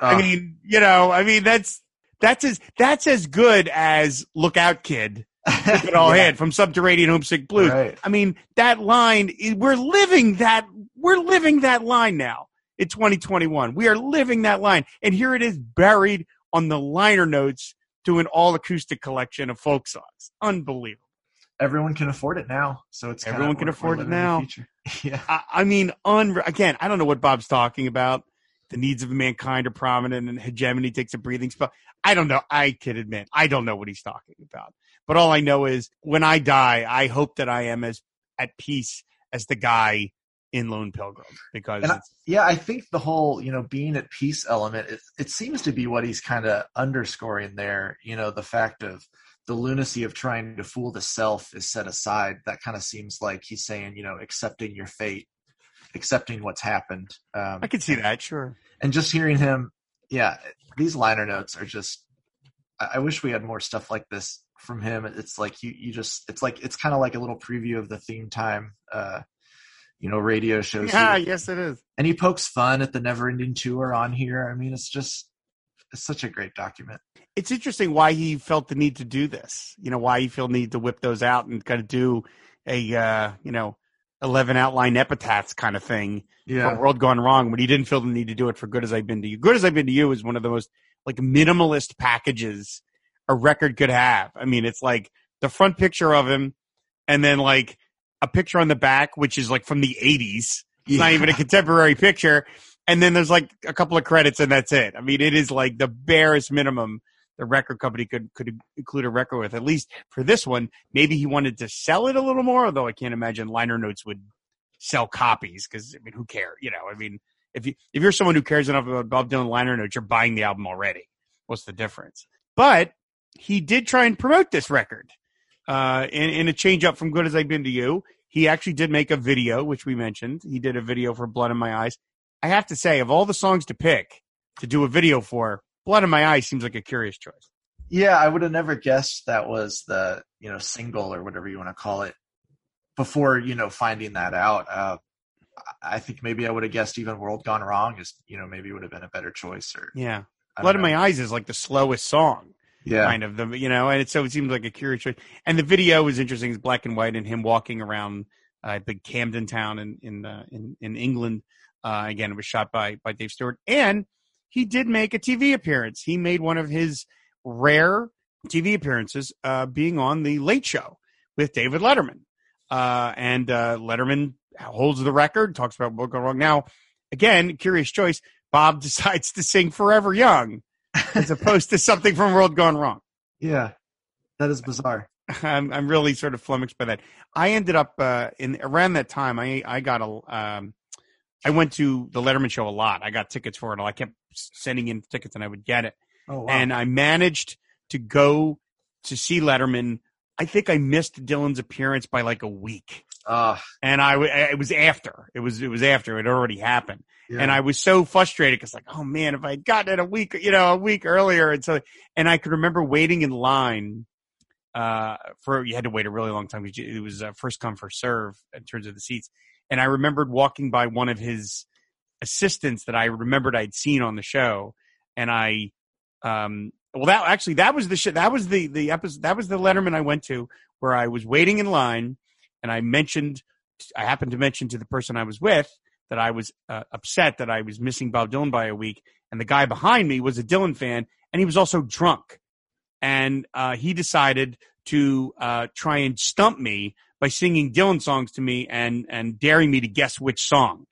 Uh, I mean, you know, I mean, that's, that's as, that's as good as look out, kid. Look it all yeah. had from Subterranean Homesick Blues. Right. I mean, that line, we're living that, we're living that line now. In twenty twenty-one, we are living that line. And here it is buried on the liner notes to an all-acoustic collection of folk songs. Unbelievable. Everyone can afford it now. So it's Everyone can afford it now. Yeah. I, I mean, un- again, I don't know what Bob's talking about. The needs of mankind are prominent and hegemony takes a breathing spell. I don't know. I can admit, I don't know what he's talking about. But all I know is when I die, I hope that I am as at peace as the guy in Lone Pilgrim, because I, yeah, I think the whole, you know, being at peace element, it, it seems to be what he's kind of underscoring there. You know, the fact of the lunacy of trying to fool the self is set aside. That kind of seems like he's saying, you know, accepting your fate, accepting what's happened. Um, I could see that. Sure. And just hearing him. Yeah. These liner notes are just, I, I wish we had more stuff like this from him. It's like, you, you just, it's like, it's kind of like a little preview of the theme time, uh, you know, radio shows. Yeah, here. Yes, it is. And he pokes fun at the Never Ending Tour on here. I mean, it's just, it's such a great document. It's interesting why he felt the need to do this. You know, why he felt the need to whip those out and kind of do a, uh, you know, eleven outline epitaphs kind of thing. Yeah. For World Gone Wrong, when he didn't feel the need to do it for Good as I've Been to You. Good as I've Been to You is one of the most, like, minimalist packages a record could have. I mean, it's like the front picture of him and then, like, a picture on the back, which is like from the eighties. It's yeah. not even a contemporary picture. And then there's like a couple of credits and that's it. I mean, it is like the barest minimum the record company could, could include a record with, at least for this one. Maybe he wanted to sell it a little more, although I can't imagine liner notes would sell copies, because I mean, who cares? You know, I mean, if you if you're someone who cares enough about Bob Dylan liner notes, you're buying the album already. What's the difference? But he did try and promote this record uh, in, in a change up from Good as I've Been to You. He actually did make a video, which we mentioned. He did a video for Blood in My Eyes. I have to say, of all the songs to pick to do a video for, Blood in My Eyes seems like a curious choice. Yeah, I would have never guessed that was the, you know, single or whatever you want to call it before, you know, finding that out. Uh, I think maybe I would have guessed even World Gone Wrong is, you know, maybe would have been a better choice. Or yeah. Blood in My Eyes is like the slowest song. Yeah. Kind of the, you know, and it, so it seems like a curious choice. And the video is interesting. It's black and white and him walking around uh, big Camden town in, in, uh, in, in England. Uh, again, it was shot by, by Dave Stewart, and he did make a T V appearance. He made one of his rare T V appearances, uh, being on The Late Show with David Letterman. Uh, and uh, Letterman holds the record, talks about what went wrong. Now, again, curious choice. Bob decides to sing Forever Young as opposed to something from World Gone Wrong. Yeah, that is bizarre. I'm I'm really sort of flummoxed by that. I ended up uh, in around that time. I I got a um, I went to the Letterman show a lot. I got tickets for it. I kept sending in tickets, and I would get it. Oh, wow. And I managed to go to see Letterman. I think I missed Dylan's appearance by like a week. Uh, and I, it was after it was, it was after it already happened. Yeah. And I was so frustrated because like, oh man, if I had gotten it a week, you know, a week earlier. And so, and I could remember waiting in line, uh, for, you had to wait a really long time. It was uh, first come first serve in terms of the seats. And I remembered walking by one of his assistants that I remembered I'd seen on the show. And I, um, Well, that actually, that was the shit. That was the, the episode. That was the Letterman I went to where I was waiting in line. And I mentioned, I happened to mention to the person I was with that I was uh, upset that I was missing Bob Dylan by a week. And the guy behind me was a Dylan fan, and he was also drunk. And uh, he decided to uh, try and stump me by singing Dylan songs to me and, and daring me to guess which song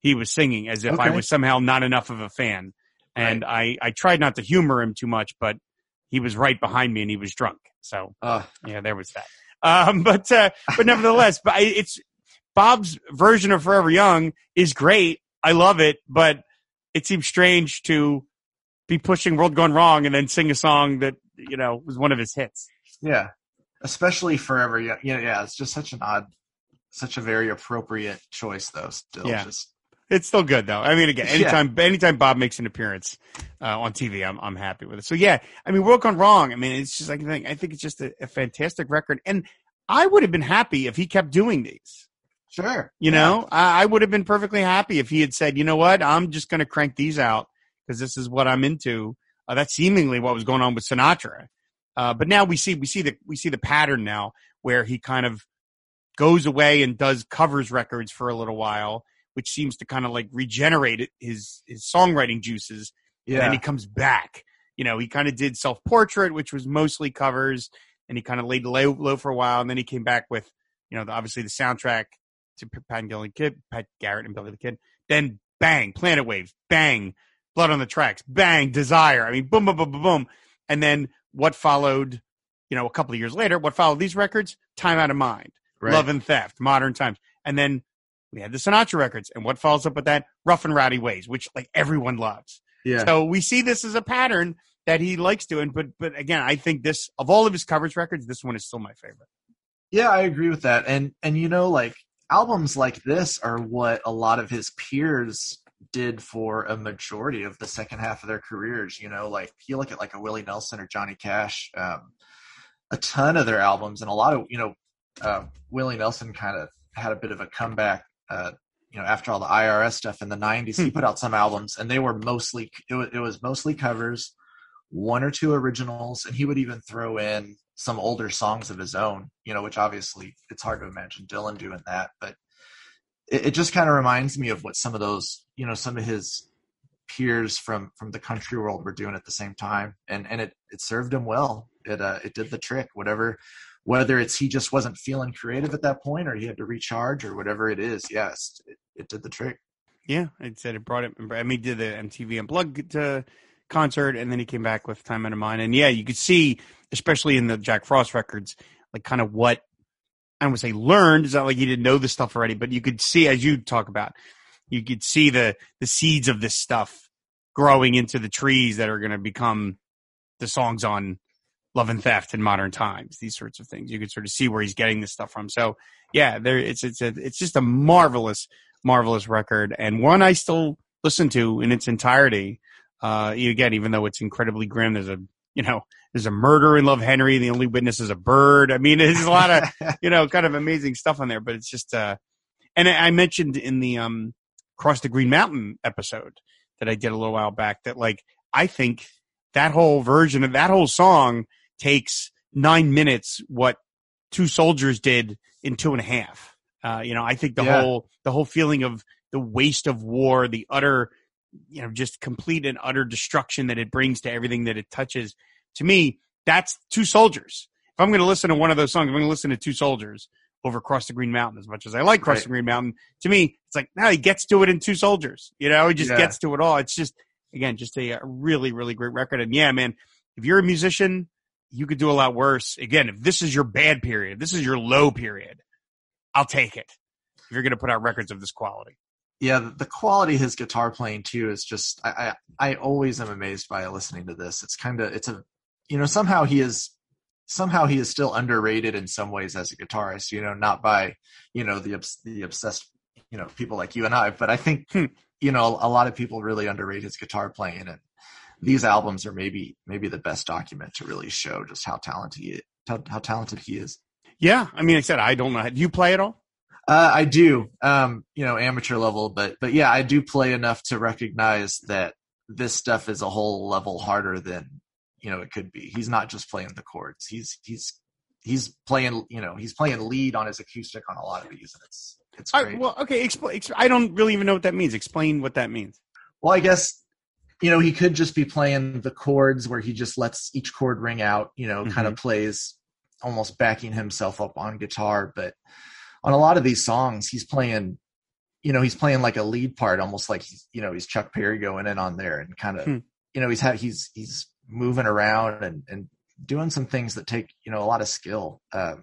he was singing, as if okay. I was somehow not enough of a fan. And right. I, I tried not to humor him too much, but he was right behind me and he was drunk. So, uh, yeah, there was that. Um, but uh, but nevertheless, but it's Bob's version of Forever Young is great. I love it, but it seems strange to be pushing World Gone Wrong and then sing a song that, you know, was one of his hits. Yeah, especially Forever Young. Yeah, yeah, it's just such an odd, such a very appropriate choice, though, still. Yeah. Just- It's still good, though. I mean, again, anytime yeah. anytime Bob makes an appearance uh, on T V, I'm I'm happy with it. So, yeah, I mean, World Gone Wrong. I mean, it's just like I think it's just a, a fantastic record. And I would have been happy if he kept doing these. Sure. You yeah. know, I, I would have been perfectly happy if he had said, you know what, I'm just going to crank these out because this is what I'm into. Uh, that's seemingly what was going on with Sinatra. Uh, but now we see we see the we see the pattern now where he kind of goes away and does covers records for a little while, which seems to kind of like regenerate his, his songwriting juices. Yeah. And then he comes back. You know, he kind of did Self-Portrait, which was mostly covers, and he kind of laid low, low for a while. And then he came back with, you know, the, obviously the soundtrack to Pat and Gillian Kid, Pat Garrett and Billy the Kid. Then bang, Planet Waves, bang, Blood on the Tracks, bang, Desire. I mean, boom, boom, boom, boom, boom. And then what followed, you know, a couple of years later, what followed these records? Time Out of Mind, right. Love and Theft, Modern Times. And then we had the Sinatra records, and what follows up with that? Rough and Rowdy Ways, which like everyone loves. Yeah. So we see this as a pattern that he likes doing, but but again, I think this of all of his covers records, this one is still my favorite. Yeah, I agree with that. And and you know, like albums like this are what a lot of his peers did for a majority of the second half of their careers. You know, like you look at like a Willie Nelson or Johnny Cash, um, a ton of their albums, and a lot of you know, uh, Willie Nelson kind of had a bit of a comeback. Uh, you know, after all the I R S stuff in the nineties, he put out some albums, and they were mostly it was, it was mostly covers, one or two originals, and he would even throw in some older songs of his own. You know, which obviously it's hard to imagine Dylan doing that, but it, it just kind of reminds me of what some of those, you know, some of his peers from from the country world were doing at the same time, and and it it served him well. It uh, it did the trick. Whatever. Whether it's he just wasn't feeling creative at that point or he had to recharge or whatever it is. Yes, it, it did the trick. Yeah, it said it brought it. I mean, did the M T V Unplugged uh, concert, and then he came back with Time Out of Mind. And yeah, you could see, especially in the Jack Frost records, like kind of what I don't want to say learned. It's not like he didn't know this stuff already, but you could see, as you talk about, you could see the, the seeds of this stuff growing into the trees that are going to become the songs on Love and Theft and Modern Times, these sorts of things. You could sort of see where he's getting this stuff from. So yeah, there it's, it's a, it's just a marvelous, marvelous record. And one I still listen to in its entirety. Uh, again, even though it's incredibly grim, there's a, you know, there's a murder in Love, Henry. The only witness is a bird. I mean, there's a lot of, you know, kind of amazing stuff on there, but it's just, uh, and I mentioned in the, um, Cross the Green Mountain episode that I did a little while back that, like, I think that whole version of that whole song takes nine minutes, what Two Soldiers did in two and a half. Uh, you know, I think the yeah. whole, the whole feeling of the waste of war, the utter, you know, just complete and utter destruction that it brings to everything that it touches. To me, that's Two Soldiers. If I'm going to listen to one of those songs, I'm going to listen to Two Soldiers over Cross the Green Mountain, as much as I like Cross right. the Green Mountain. To me, it's like, no, he gets to it in Two Soldiers. You know, he just yeah. gets to it all. It's just, again, just a, a really, really great record. And yeah, man, if you're a musician, you could do a lot worse. Again, if this is your bad period, this is your low period, I'll take it. If you're going to put out records of this quality. Yeah, the quality of his guitar playing too is just, I, I, I always am amazed by listening to this. It's kind of, it's a, you know, somehow he is, somehow he is still underrated in some ways as a guitarist, you know, not by, you know, the, the obsessed, you know, people like you and I, but I think, hmm. you know, a lot of people really underrate his guitar playing, and these albums are maybe, maybe the best document to really show just how talented he, how, how talented he is. Yeah. I mean, like I said, I don't know. Do you play at all? Uh, I do, um, you know, amateur level, but, but yeah, I do play enough to recognize that this stuff is a whole level harder than, you know, it could be. He's not just playing the chords. He's, he's, he's playing, you know, he's playing lead on his acoustic on a lot of these. And it's, it's great. Right, well, okay. Explain. Exp- I don't really even know what that means. Explain what that means. Well, I guess, you know, he could just be playing the chords where he just lets each chord ring out, you know, mm-hmm. kind of plays almost backing himself up on guitar, but on a lot of these songs, he's playing, you know, he's playing like a lead part, almost like he's, you know, he's Chuck Berry going in on there and kind of, hmm. you know, he's had, he's, he's moving around and, and doing some things that take, you know, a lot of skill, um,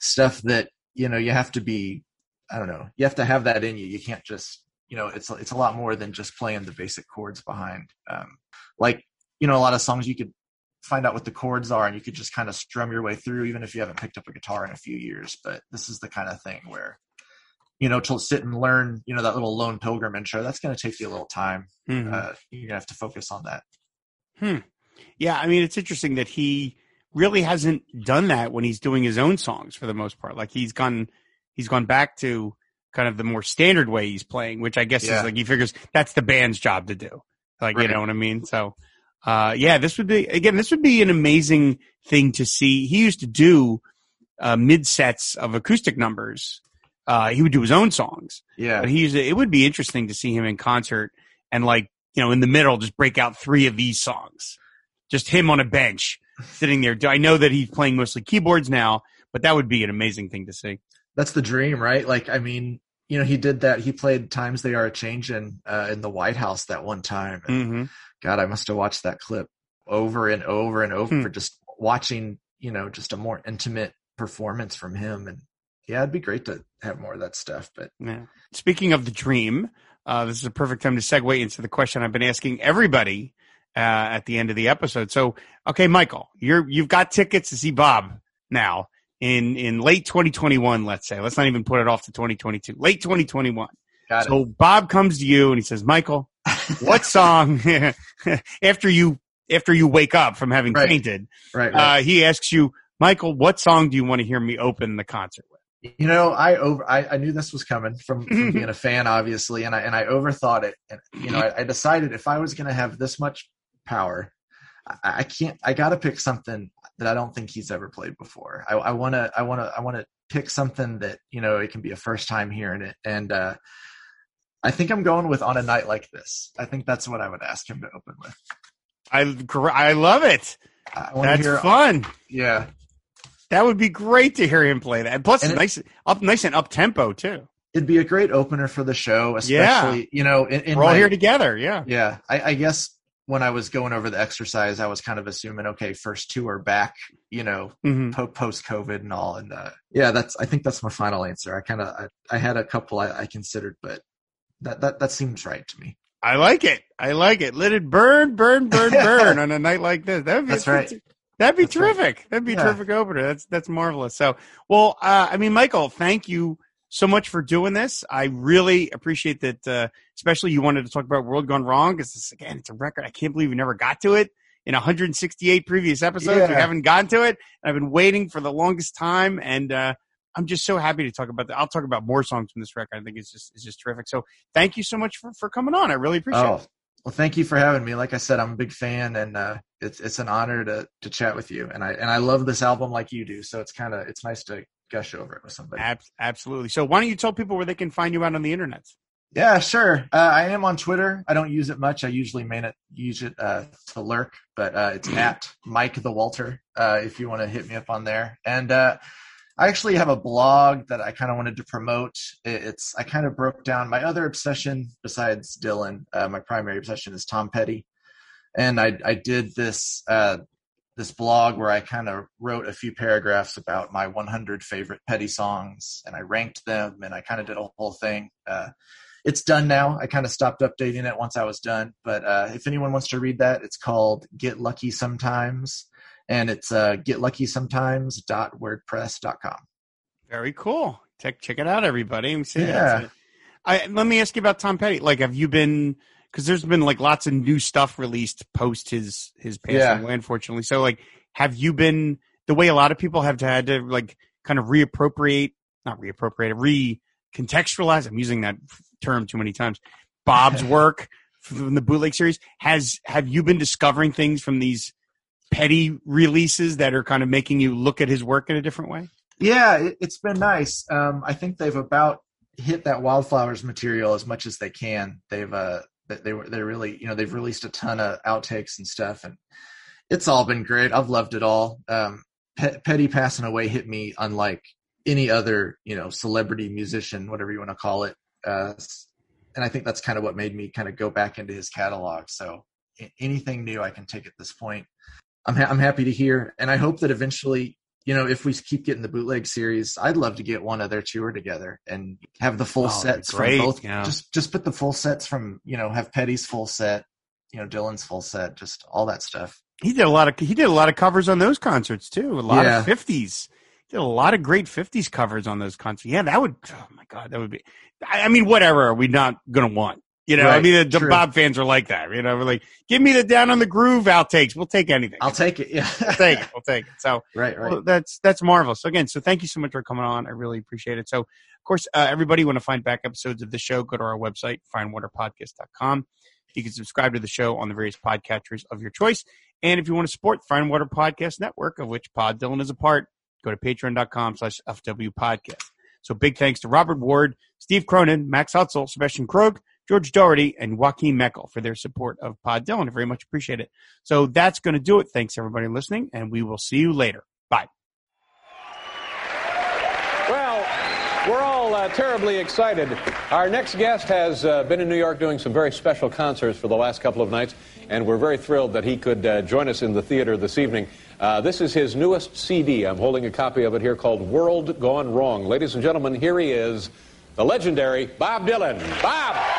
stuff that, you know, you have to be, I don't know, you have to have that in you. You can't just, you know, it's, it's a lot more than just playing the basic chords behind, um, like, you know, a lot of songs you could find out what the chords are and you could just kind of strum your way through, even if you haven't picked up a guitar in a few years. But this is the kind of thing where, you know, to sit and learn, you know, that little Lone Pilgrim intro, that's going to take you a little time. Mm-hmm. Uh, you're going to have to focus on that. Hmm. Yeah. I mean, it's interesting that he really hasn't done that when he's doing his own songs for the most part. Like he's gone, he's gone back to kind of the more standard way he's playing, which I guess yeah. is like, he figures that's the band's job to do. Like, right. you know what I mean? So, Uh, yeah, this would be, again, this would be an amazing thing to see. He used to do, uh, mid sets of acoustic numbers. Uh, he would do his own songs. Yeah. But he used to, it would be interesting to see him in concert and, like, you know, in the middle, just break out three of these songs, just him on a bench sitting there. I know that he's playing mostly keyboards now, but that would be an amazing thing to see. That's the dream, right? Like, I mean, you know, he did that. He played Times They Are a Changin', uh, in the White House that one time. And, mm-hmm. God, I must have watched that clip over and over and over, hmm. just watching, you know, just a more intimate performance from him. And yeah, it'd be great to have more of that stuff. But yeah. Speaking of the dream, uh, this is a perfect time to segue into the question I've been asking everybody uh, at the end of the episode. So, okay, Michael, you're, you've got tickets to see Bob now in, in late twenty twenty-one, let's say. Let's not even put it off to twenty twenty-two. Late twenty twenty-one. Got so it. Bob comes to you and he says, Michael, what song after you after you wake up from having right. fainted, right, right. Uh, he asks you, Michael, what song do you want to hear me open the concert with? You know, I over I, I knew this was coming from, from being a fan, obviously, and I and I overthought it. And you know, I, I decided if I was going to have this much power, I, I can't. I got to pick something that I don't think he's ever played before. I want to. I want to. I want to pick something that, you know, it can be a first time hearing it. And uh, I think I'm going with On a Night Like This. I think that's what I would ask him to open with. I I love it. I that's hear, fun. Yeah. That would be great to hear him play that. Plus, and it, nice, up, nice and up-tempo, too. It'd be a great opener for the show, especially, yeah. you know. In, in We're all my, here together, yeah. Yeah. I, I guess, when I was going over the exercise, I was kind of assuming, okay, first two are back, you know, mm-hmm. po- post COVID and all. And uh, yeah, that's, I think that's my final answer. I kind of, I, I had a couple I, I considered, but that, that, that seems right to me. I like it. I like it. Let it burn, burn, burn, burn on a night like this. That'd be, that's right. That'd be that's terrific. Right. That'd be a yeah. terrific opener. That's, that's marvelous. So, well, uh, I mean, Michael, thank you so much for doing this. I really appreciate that. Uh, especially you wanted to talk about World Gone Wrong, because again, it's a record. I can't believe we never got to it in one hundred sixty-eight previous episodes. Yeah. We haven't gotten to it. I've been waiting for the longest time, and uh, I'm just so happy to talk about that. I'll talk about more songs from this record. I think it's just it's just terrific. So thank you so much for, for coming on. I really appreciate oh, it. Well, thank you for having me. Like I said, I'm a big fan, and uh, it's it's an honor to to chat with you. And I and I love this album like you do. So it's kind of it's nice to gush over it with somebody. Ab- absolutely. So why don't you tell people where they can find you out on the internet? Yeah, sure. Uh, I am on Twitter. I don't use it much. I usually may not use it uh, to lurk, but uh, it's at Mike the Walter uh, if you want to hit me up on there. And uh, I actually have a blog that I kind of wanted to promote. It's I kind of broke down my other obsession besides Dylan. Uh, my primary obsession is Tom Petty, and I, I did this. Uh, this blog where I kind of wrote a few paragraphs about my one hundred favorite Petty songs, and I ranked them, and I kind of did a whole thing. Uh, it's done now. I kind of stopped updating it once I was done, but uh, if anyone wants to read that, it's called Get Lucky Sometimes, and it's uh, get lucky sometimes dot wordpress dot com. Very cool. Check, check it out, everybody. Let me, yeah. I, let me ask you about Tom Petty. Like, have you been... Because there's been like lots of new stuff released post his his passing yeah. away, unfortunately. So like, have you been the way a lot of people have to, had to like kind of reappropriate, not reappropriate, recontextualize. I'm using that term too many times. Bob's work from the Bootleg series has. Have you been discovering things from these Petty releases that are kind of making you look at his work in a different way? Yeah, it, it's been nice. Um, I think they've about hit that Wildflowers material as much as they can. They've uh. That they were, they really, you know, they've released a ton of outtakes and stuff, and it's all been great. I've loved it all. Um, Pe- Petty passing away hit me unlike any other, you know, celebrity musician, whatever you want to call it. Uh, and I think that's kind of what made me kind of go back into his catalog. So anything new I can take at this point, I'm ha- I'm happy to hear. And I hope that eventually, you know, if we keep getting the Bootleg series, I'd love to get one of their tour together and have the full oh, sets great, from both. Yeah. Just just put the full sets from, you know, have Petty's full set, you know, Dylan's full set, just all that stuff. He did a lot of he did a lot of covers on those concerts too. A lot yeah. of fifties. Did a lot of great fifties covers on those concerts. Yeah, that would. Oh my God, that would be. I, I mean, whatever are we not gonna want? You know, right, I mean, the, the Bob fans are like that. You know, we're like, give me the Down on the Groove outtakes. We'll take anything. I'll take it. Yeah, we'll take it. We'll take it. So right, right. Well, that's that's marvelous. So again, so thank you so much for coming on. I really appreciate it. So, of course, uh, everybody want to find back episodes of the show, go to our website, fire and water podcast dot com. You can subscribe to the show on the various podcatchers of your choice. And if you want to support Fire and Water Podcast Network, of which Pod Dylan is a part, go to patreon dot com slash F W podcast. So big thanks to Robert Ward, Steve Cronin, Max Hutzel, Sebastian Krogh, George Doherty, and Joaquin Meckel for their support of Pod Dylan. I very much appreciate it. So that's going to do it. Thanks, everybody, listening, and we will see you later. Bye. Well, we're all uh, terribly excited. Our next guest has uh, been in New York doing some very special concerts for the last couple of nights, and we're very thrilled that he could uh, join us in the theater this evening. Uh, this is his newest C D. I'm holding a copy of it here called World Gone Wrong. Ladies and gentlemen, here he is, the legendary Bob Dylan. Bob!